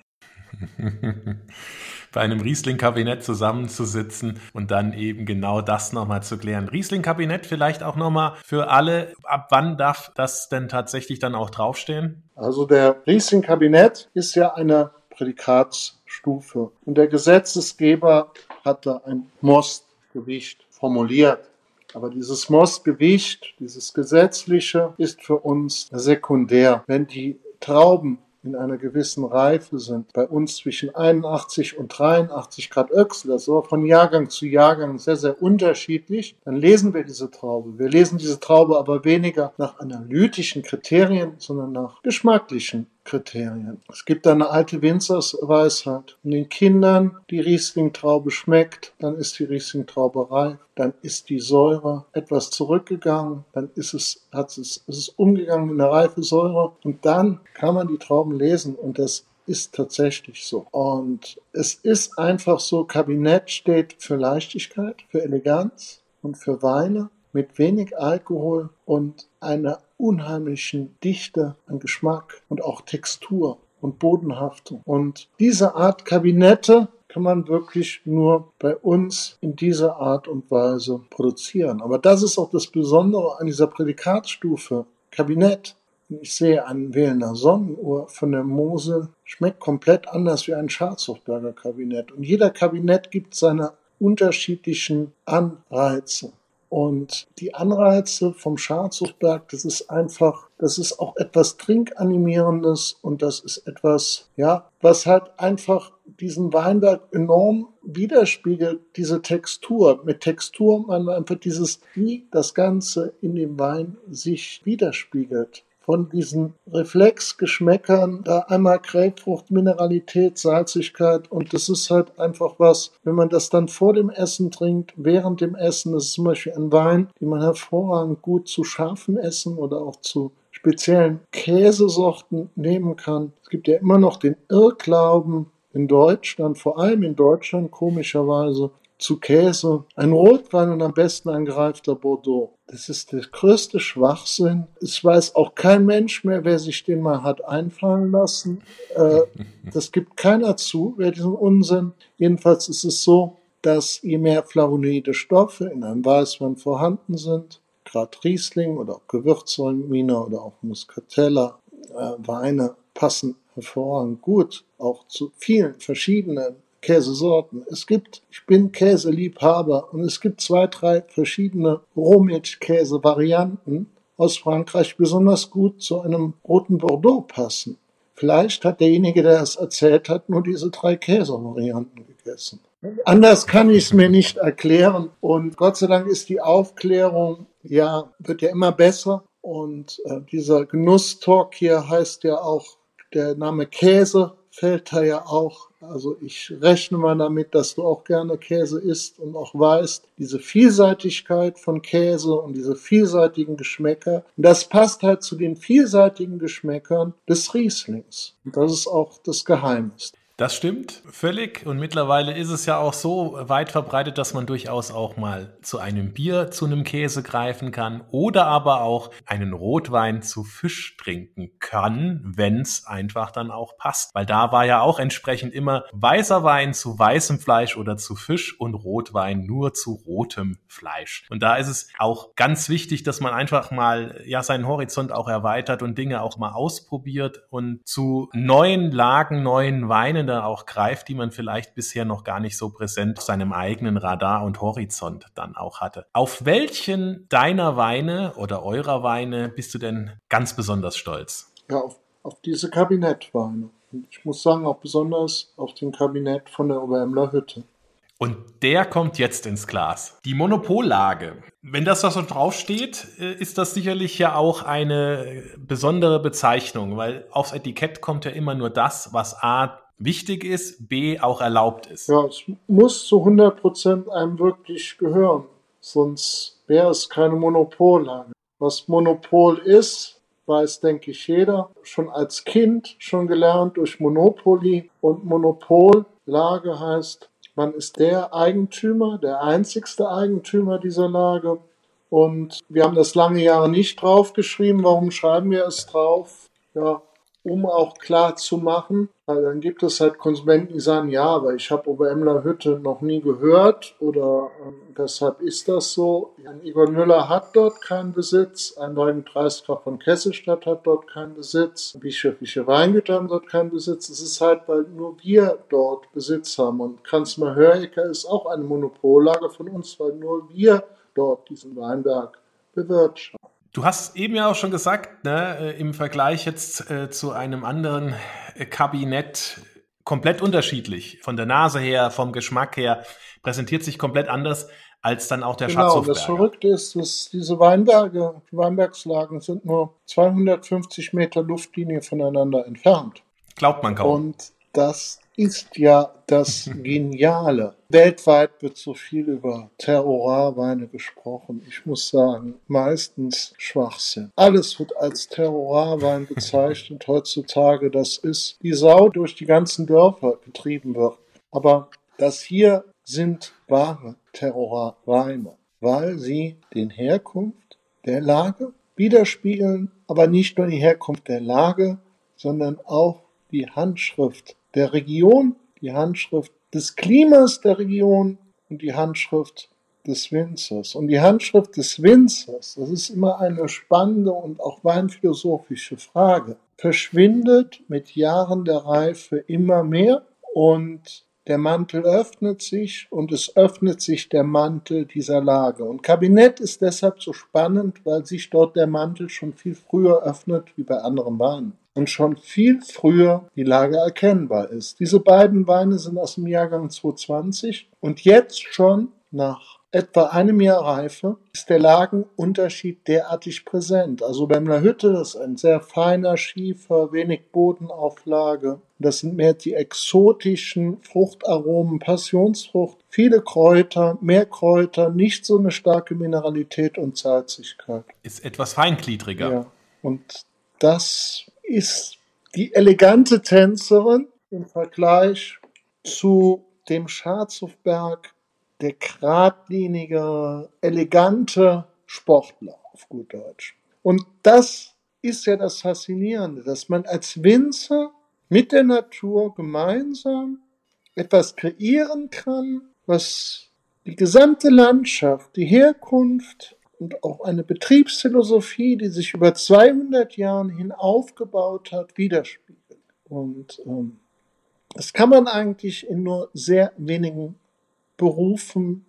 Bei einem Riesling-Kabinett zusammenzusitzen und dann eben genau das nochmal zu klären. Riesling-Kabinett vielleicht auch nochmal für alle. Ab wann darf das denn tatsächlich dann auch draufstehen? Also der Riesling-Kabinett ist ja eine Prädikatsstufe. Und der Gesetzesgeber hat da ein Mostgewicht formuliert. Aber dieses Mostgewicht, dieses Gesetzliche, ist für uns sekundär. Wenn die Trauben in einer gewissen Reife sind, bei uns zwischen 81 und 83 Grad Öxel, das ist aber von Jahrgang zu Jahrgang sehr, sehr unterschiedlich, dann lesen wir diese Traube. Wir lesen diese Traube aber weniger nach analytischen Kriterien, sondern nach geschmacklichen Kriterien. Es gibt da eine alte Winzersweisheit. Wenn den Kindern die Riesling-Traube schmeckt, dann ist die Riesling-Traube reif, dann ist die Säure etwas zurückgegangen, dann ist es umgegangen in der reife Säure und dann kann man die Trauben lesen und das ist tatsächlich so. Und es ist einfach so, Kabinett steht für Leichtigkeit, für Eleganz und für Weine mit wenig Alkohol und einer unheimlichen Dichte an Geschmack und auch Textur und Bodenhaftung. Und diese Art Kabinette kann man wirklich nur bei uns in dieser Art und Weise produzieren. Aber das ist auch das Besondere an dieser Prädikatsstufe Kabinett. Ich sehe, ein Wählener Sonnenuhr von der Mosel schmeckt komplett anders wie ein Scharzhofberger Kabinett. Und jeder Kabinett gibt seine unterschiedlichen Anreize. Und die Anreize vom Scharzhofberg, das ist einfach, das ist auch etwas Trinkanimierendes und das ist etwas, ja, was halt einfach diesen Weinberg enorm widerspiegelt, diese Textur. Mit Textur meinen wir einfach dieses, wie das Ganze in dem Wein sich widerspiegelt. Von diesen Reflexgeschmäckern, da einmal Grapefrucht, Mineralität, Salzigkeit und das ist halt einfach was, wenn man das dann vor dem Essen trinkt, während dem Essen, das ist zum Beispiel ein Wein, den man hervorragend gut zu scharfen Essen oder auch zu speziellen Käsesorten nehmen kann. Es gibt ja immer noch den Irrglauben in Deutschland, vor allem in Deutschland komischerweise, zu Käse, ein Rotwein und am besten ein gereifter Bordeaux. Das ist der größte Schwachsinn. Es weiß auch kein Mensch mehr, wer sich den mal hat einfallen lassen. Das gibt keiner zu, wer diesen Unsinn. Jedenfalls ist es so, dass je mehr flavonoide Stoffe in einem Weißwein vorhanden sind, gerade Riesling oder auch Gewürztraminer oder auch Muscatella, Weine passen hervorragend gut, auch zu vielen verschiedenen Käsesorten. Es gibt, ich bin Käseliebhaber und es gibt 2, 3 verschiedene Rohmilchkäse-Varianten aus Frankreich besonders gut zu einem roten Bordeaux passen. Vielleicht hat derjenige, der es erzählt hat, nur diese 3 Käsevarianten gegessen. Anders kann ich es mir nicht erklären. Und Gott sei Dank ist die Aufklärung, ja, wird ja immer besser. Und dieser Genusstalk hier heißt ja auch, der Name Käse fällt da ja auch. Also ich rechne mal damit, dass du auch gerne Käse isst und auch weißt, diese Vielseitigkeit von Käse und diese vielseitigen Geschmäcker. Und das passt halt zu den vielseitigen Geschmäckern des Rieslings. Und das ist auch das Geheimnis. Das stimmt völlig. Und mittlerweile ist es ja auch so weit verbreitet, dass man durchaus auch mal zu einem Bier, zu einem Käse greifen kann oder aber auch einen Rotwein zu Fisch trinken kann, wenn es einfach dann auch passt. Weil da war ja auch entsprechend immer weißer Wein zu weißem Fleisch oder zu Fisch und Rotwein nur zu rotem Fleisch. Und da ist es auch ganz wichtig, dass man einfach mal ja seinen Horizont auch erweitert und Dinge auch mal ausprobiert und zu neuen Lagen, neuen Weinen da auch greift, die man vielleicht bisher noch gar nicht so präsent auf seinem eigenen Radar und Horizont dann auch hatte. Auf welchen deiner Weine oder eurer Weine bist du denn ganz besonders stolz? Ja, auf diese Kabinettweine. Ich muss sagen, auch besonders auf den Kabinett von der Oberemmeler Hütte. Und der kommt jetzt ins Glas. Die Monopollage. Wenn das da so draufsteht, ist das sicherlich ja auch eine besondere Bezeichnung, weil aufs Etikett kommt ja immer nur das, was A wichtig ist, B auch erlaubt ist. Ja, es muss zu 100% einem wirklich gehören, sonst wäre es keine Monopollage. Was Monopol ist, weiß, denke ich, jeder. Schon als Kind schon gelernt durch Monopoly. Und Monopollage heißt, man ist der Eigentümer, der einzigste Eigentümer dieser Lage. Und wir haben das lange Jahre nicht draufgeschrieben. Warum schreiben wir es drauf? Ja, um auch klar zu machen, weil dann gibt es halt Konsumenten, die sagen, ja, aber ich habe Oberemmeler Hütte noch nie gehört oder deshalb ist das so. Ein Egon Müller hat dort keinen Besitz, ein Weingedreisgraf von Kesselstadt hat dort keinen Besitz, bischöfliche Weingüter haben dort keinen Besitz. Es ist halt, weil nur wir dort Besitz haben und Kanzler Hörecker ist auch eine Monopollage von uns, weil nur wir dort diesen Weinberg bewirtschaften. Du hast eben ja auch schon gesagt, ne, im Vergleich jetzt zu einem anderen Kabinett komplett unterschiedlich. Von der Nase her, vom Geschmack her, präsentiert sich komplett anders als dann auch der Scharzhofberger. Genau, das Verrückte ist, dass diese Weinberge, die Weinbergslagen sind nur 250 Meter Luftlinie voneinander entfernt. Glaubt man kaum. Und das ist ja das Geniale. Weltweit wird so viel über Terroir-Weine gesprochen. Ich muss sagen, meistens Schwachsinn. Alles wird als Terroir-Wein bezeichnet heutzutage. Das ist die Sau, durch die ganzen Dörfer getrieben wird. Aber das hier sind wahre Terroir-Weine, weil sie den Herkunft der Lage widerspiegeln. Aber nicht nur die Herkunft der Lage, sondern auch die Handschrift der Region, die Handschrift des Klimas der Region und die Handschrift des Winzers. Und die Handschrift des Winzers, das ist immer eine spannende und auch weinphilosophische Frage, verschwindet mit Jahren der Reife immer mehr und der Mantel öffnet sich und es öffnet sich der Mantel dieser Lage. Und Kabinett ist deshalb so spannend, weil sich dort der Mantel schon viel früher öffnet wie bei anderen Weinen. Und schon viel früher die Lage erkennbar ist. Diese beiden Weine sind aus dem Jahrgang 2020 und jetzt schon nach etwa einem Jahr Reife ist der Lagenunterschied derartig präsent. Also beim La Hütte ist ein sehr feiner Schiefer, wenig Bodenauflage. Das sind mehr die exotischen Fruchtaromen, Passionsfrucht, viele Kräuter, mehr Kräuter, nicht so eine starke Mineralität und Salzigkeit. Ist etwas feingliedriger. Ja, und das ist die elegante Tänzerin im Vergleich zu dem Scharzhofberg, der geradlinige, elegante Sportler auf gut Deutsch. Und das ist ja das Faszinierende, dass man als Winzer mit der Natur gemeinsam etwas kreieren kann, was die gesamte Landschaft, die Herkunft und auch eine Betriebsphilosophie, die sich über 200 Jahren hin aufgebaut hat, widerspiegelt. Und das kann man eigentlich in nur sehr wenigen Berufen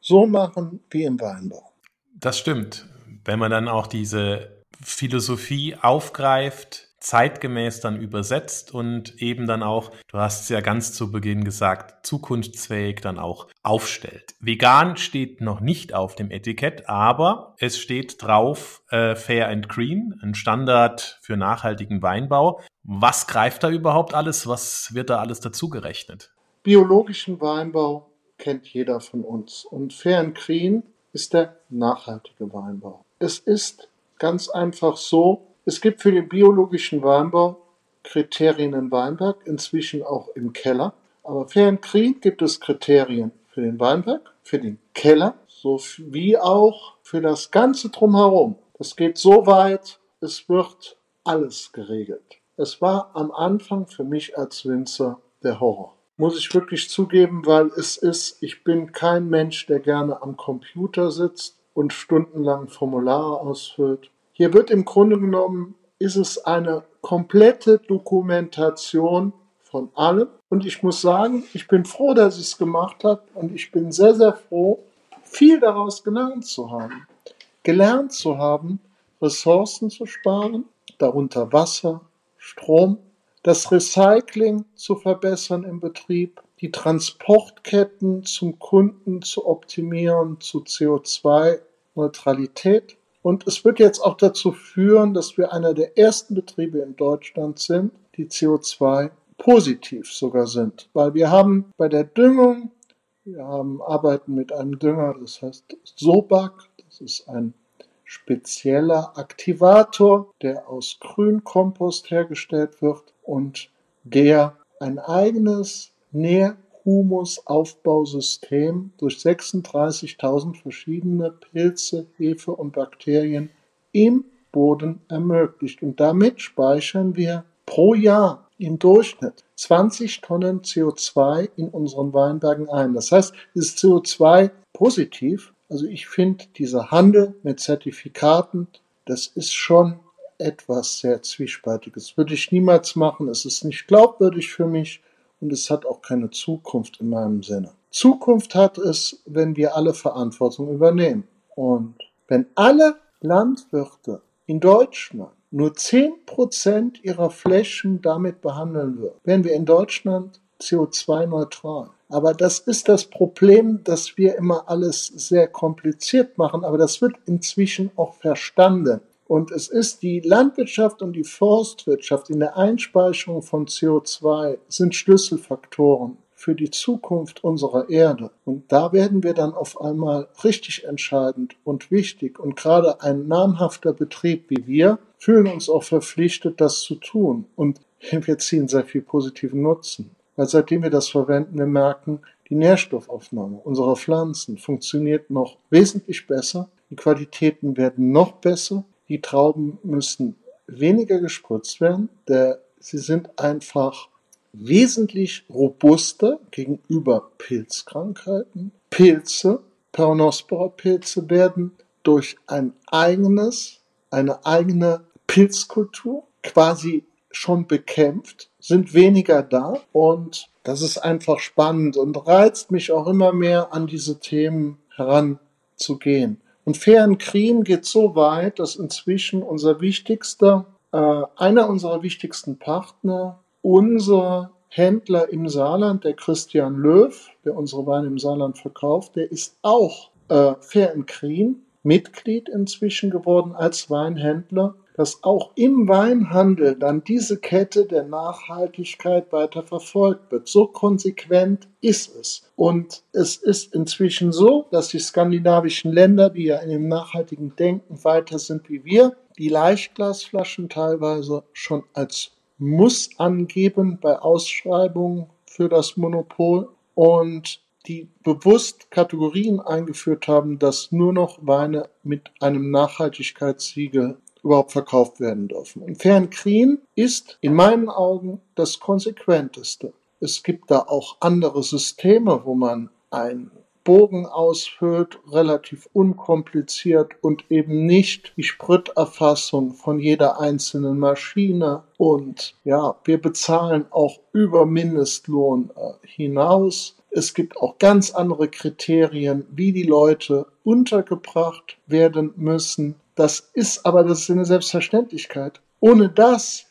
so machen wie im Weinbau. Das stimmt. wenn man dann auch diese Philosophie aufgreift, zeitgemäß dann übersetzt und eben dann auch, du hast es ja ganz zu Beginn gesagt, zukunftsfähig dann auch aufstellt. Vegan steht noch nicht auf dem Etikett, aber es steht drauf Fair and Green, ein Standard für nachhaltigen Weinbau. Was greift da überhaupt alles? Was wird da alles dazu gerechnet? Biologischen Weinbau kennt jeder von uns und Fair and Green ist der nachhaltige Weinbau. Es ist ganz einfach so, es gibt für den biologischen Weinbau Kriterien im Weinberg, inzwischen auch im Keller. Aber Fair and Green gibt es Kriterien für den Weinberg, für den Keller, sowie auch für das Ganze drumherum. Das geht so weit, es wird alles geregelt. Es war am Anfang für mich als Winzer der Horror. Muss ich wirklich zugeben, weil es ist, ich bin kein Mensch, der gerne am Computer sitzt und stundenlang Formulare ausfüllt. Hier wird im Grunde genommen, ist es eine komplette Dokumentation von allem. Und ich muss sagen, ich bin froh, dass ich es gemacht habe. Und ich bin sehr, sehr froh, viel daraus gelernt zu haben. Gelernt zu haben, Ressourcen zu sparen, darunter Wasser, Strom, das Recycling zu verbessern im Betrieb, die Transportketten zum Kunden zu optimieren, zu CO2-Neutralität. Und es wird jetzt auch dazu führen, dass wir einer der ersten Betriebe in Deutschland sind, die CO2-positiv sogar sind. Weil wir haben bei der Düngung, arbeiten mit einem Dünger, das heißt Sobag, das ist ein spezieller Aktivator, der aus Grünkompost hergestellt wird und der ein eigenes Nährhumusaufbausystem durch 36.000 verschiedene Pilze, Hefe und Bakterien im Boden ermöglicht. Und damit speichern wir pro Jahr im Durchschnitt 20 Tonnen CO2 in unseren Weinbergen ein. Das heißt, dieses CO2 positiv, also ich finde, dieser Handel mit Zertifikaten, das ist schon etwas sehr Zwiespältiges. Würde ich niemals machen, es ist nicht glaubwürdig für mich. Und es hat auch keine Zukunft in meinem Sinne. Zukunft hat es, wenn wir alle Verantwortung übernehmen. Und wenn alle Landwirte in Deutschland nur 10% ihrer Flächen damit behandeln würden, wären wir in Deutschland CO2-neutral. Aber das ist das Problem, dass wir immer alles sehr kompliziert machen. Aber das wird inzwischen auch verstanden. Und es ist die Landwirtschaft und die Forstwirtschaft in der Einspeicherung von CO2 sind Schlüsselfaktoren für die Zukunft unserer Erde. Und da werden wir dann auf einmal richtig entscheidend und wichtig. Und gerade ein namhafter Betrieb wie wir fühlen uns auch verpflichtet, das zu tun. Und wir ziehen sehr viel positiven Nutzen. Weil seitdem wir das verwenden, wir merken, die Nährstoffaufnahme unserer Pflanzen funktioniert noch wesentlich besser. Die Qualitäten werden noch besser. Die Trauben müssen weniger gespritzt werden, denn sie sind einfach wesentlich robuster gegenüber Pilzkrankheiten. Pilze, Peronospora-Pilze werden durch eine eigene Pilzkultur quasi schon bekämpft, sind weniger da und das ist einfach spannend und reizt mich auch immer mehr an diese Themen heranzugehen. Und Fair and Green geht so weit, dass inzwischen einer unserer wichtigsten Partner, unser Händler im Saarland, der Christian Löw, der unsere Weine im Saarland verkauft, der ist auch Fair and Green Mitglied inzwischen geworden als Weinhändler, dass auch im Weinhandel dann diese Kette der Nachhaltigkeit weiter verfolgt wird. So konsequent ist es. Und es ist inzwischen so, dass die skandinavischen Länder, die ja in dem nachhaltigen Denken weiter sind wie wir, die Leichtglasflaschen teilweise schon als Muss angeben bei Ausschreibungen für das Monopol und die bewusst Kategorien eingeführt haben, dass nur noch Weine mit einem Nachhaltigkeitssiegel überhaupt verkauft werden dürfen. Und Fair and Green ist in meinen Augen das Konsequenteste. Es gibt da auch andere Systeme, wo man einen Bogen ausfüllt, relativ unkompliziert und eben nicht die Spritterfassung von jeder einzelnen Maschine. Und ja, wir bezahlen auch über Mindestlohn hinaus. Es gibt auch ganz andere Kriterien, wie die Leute untergebracht werden müssen. Das ist aber, das ist eine Selbstverständlichkeit. Ohne dass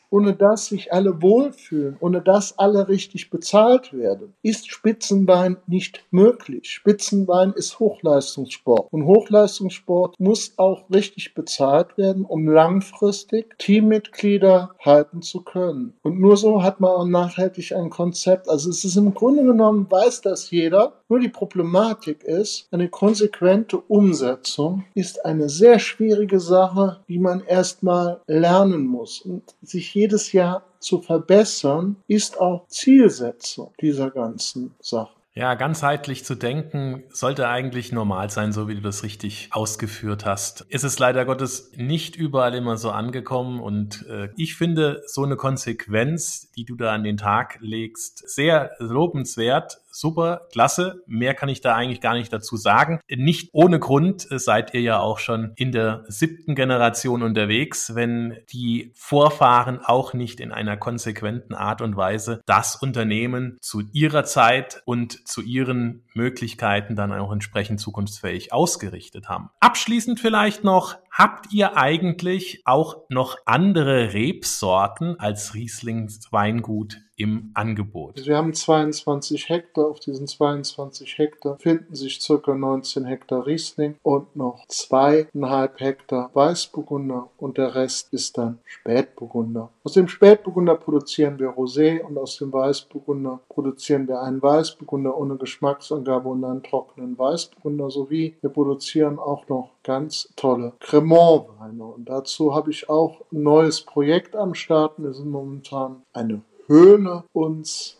sich alle wohlfühlen, ohne dass alle richtig bezahlt werden, ist Spitzenwein nicht möglich. Spitzenwein ist Hochleistungssport. Und Hochleistungssport muss auch richtig bezahlt werden, um langfristig Teammitglieder halten zu können. Und nur so hat man auch nachhaltig ein Konzept. Also es ist im Grunde genommen, weiß das jeder. Nur die Problematik ist, eine konsequente Umsetzung ist eine sehr schwierige Sache, die man erstmal lernen muss. Und sich jedes Jahr zu verbessern, ist auch Zielsetzung dieser ganzen Sache. Ja, ganzheitlich zu denken sollte eigentlich normal sein, so wie du das richtig ausgeführt hast. Es ist leider Gottes nicht überall immer so angekommen und ich finde so eine Konsequenz, die du da an den Tag legst, sehr lobenswert. Super, klasse. Mehr kann ich da eigentlich gar nicht dazu sagen. Nicht ohne Grund seid ihr ja auch schon in der 7. Generation unterwegs, wenn die Vorfahren auch nicht in einer konsequenten Art und Weise das Unternehmen zu ihrer Zeit und zu ihren Möglichkeiten dann auch entsprechend zukunftsfähig ausgerichtet haben. Abschließend vielleicht noch, habt ihr eigentlich auch noch andere Rebsorten als Rieslingsweingut im Angebot? Wir haben 22 Hektar. Auf diesen 22 Hektar finden sich ca. 19 Hektar Riesling und noch 2,5 Hektar Weißburgunder und der Rest ist dann Spätburgunder. Aus dem Spätburgunder produzieren wir Rosé und aus dem Weißburgunder produzieren wir einen Weißburgunder ohne Geschmacksangabe und einen trockenen Weißburgunder sowie wir produzieren auch noch ganz tolle Crémant-Weine. Und dazu habe ich auch ein neues Projekt am Starten. Wir sind momentan eine Höhle uns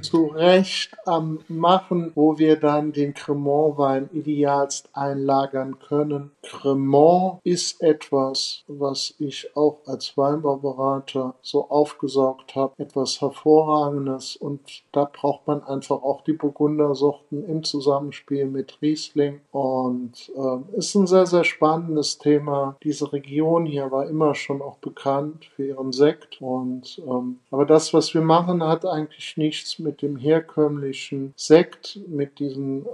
zurecht am Machen, wo wir dann den Crémant-Wein idealst einlagern können. Crémant ist etwas, was ich auch als Weinbauberater so aufgesaugt habe. Etwas Hervorragendes und da braucht man einfach auch die Burgundersorten im Zusammenspiel mit Riesling und ist ein sehr, sehr spannendes Thema. Diese Region hier war immer schon auch bekannt für ihren Sekt und aber das, was wir machen, hat eigentlich nichts mit dem herkömmlichen Sekt, mit diesen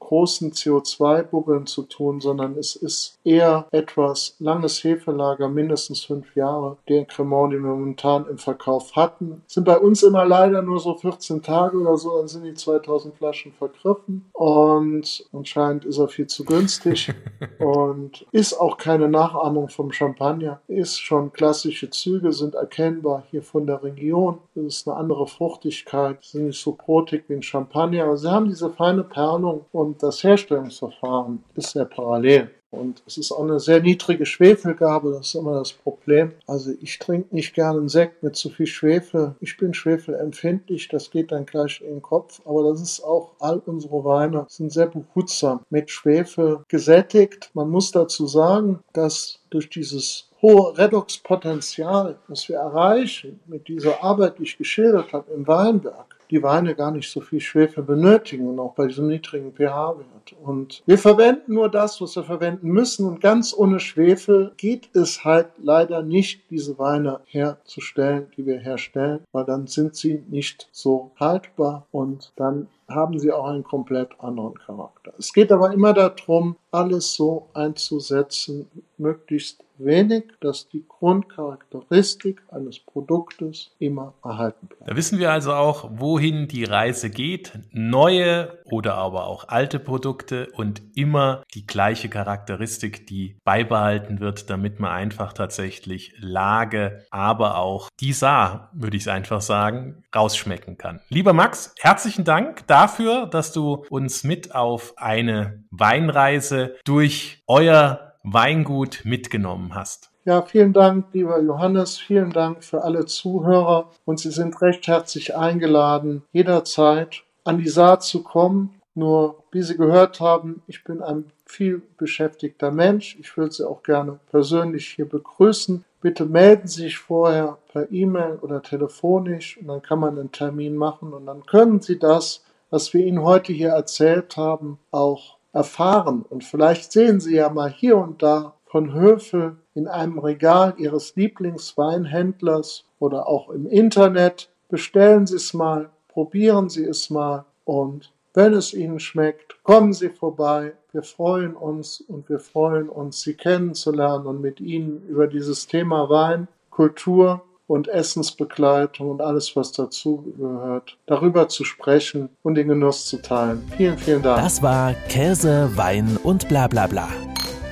großen CO2-Bubbeln zu tun, sondern es ist eher etwas langes Hefelager, mindestens 5 Jahre. Den Crémant, den wir momentan im Verkauf hatten, sind bei uns immer leider nur so 14 Tage oder so, dann sind die 2000 Flaschen vergriffen und anscheinend ist er viel zu günstig und ist auch keine Nachahmung vom Champagner. Ist schon klassische Züge, sind erkennbar hier von der Region. Das ist eine andere Fruchtigkeit, sie sind nicht so brotig wie ein Champagner, aber sie haben diese feine Perlung und das Herstellungsverfahren ist sehr parallel. Und es ist auch eine sehr niedrige Schwefelgabe, das ist immer das Problem. Also ich trinke nicht gerne einen Sekt mit zu viel Schwefel. Ich bin schwefelempfindlich, das geht dann gleich in den Kopf. Aber das ist auch, all unsere Weine sind sehr behutsam mit Schwefel gesättigt. Man muss dazu sagen, dass durch dieses hohe Redoxpotenzial, was wir erreichen mit dieser Arbeit, die ich geschildert habe im Weinberg, die Weine gar nicht so viel Schwefel benötigen und auch bei diesem niedrigen pH-Wert. Und wir verwenden nur das, was wir verwenden müssen und ganz ohne Schwefel geht es halt leider nicht, diese Weine herzustellen, die wir herstellen, weil dann sind sie nicht so haltbar und dann haben sie auch einen komplett anderen Charakter. Es geht aber immer darum, alles so einzusetzen, möglichst wenig, dass die Grundcharakteristik eines Produktes immer erhalten bleibt. Da wissen wir also auch, wohin die Reise geht. Neue oder aber auch alte Produkte und immer die gleiche Charakteristik, die beibehalten wird, damit man einfach tatsächlich Lage, aber auch die Saar, würde ich es einfach sagen, rausschmecken kann. Lieber Max, herzlichen Dank dafür, dass du uns mit auf eine Weinreise durch euer Weingut mitgenommen hast. Ja, vielen Dank, lieber Johannes. Vielen Dank für alle Zuhörer. Und Sie sind recht herzlich eingeladen, jederzeit an die Saar zu kommen. Nur, wie Sie gehört haben, ich bin ein viel beschäftigter Mensch. Ich würde Sie auch gerne persönlich hier begrüßen. Bitte melden Sie sich vorher per E-Mail oder telefonisch und dann kann man einen Termin machen und dann können Sie das, was wir Ihnen heute hier erzählt haben, auch erfahren. Und vielleicht sehen Sie ja mal hier und da von Hövel in einem Regal Ihres Lieblingsweinhändlers oder auch im Internet. Bestellen Sie es mal, probieren Sie es mal Und wenn es Ihnen schmeckt, kommen Sie vorbei. Wir freuen uns und wir freuen uns, Sie kennenzulernen und mit Ihnen über dieses Thema Wein, Kultur und Essensbegleitung und alles, was dazugehört, darüber zu sprechen und den Genuss zu teilen. Vielen, vielen Dank. Das war Käse, Wein und bla bla bla.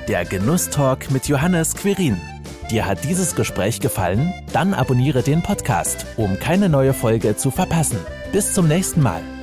Der Genusstalk mit Johannes Quirin. Dir hat dieses Gespräch gefallen? Dann abonniere den Podcast, um keine neue Folge zu verpassen. Bis zum nächsten Mal.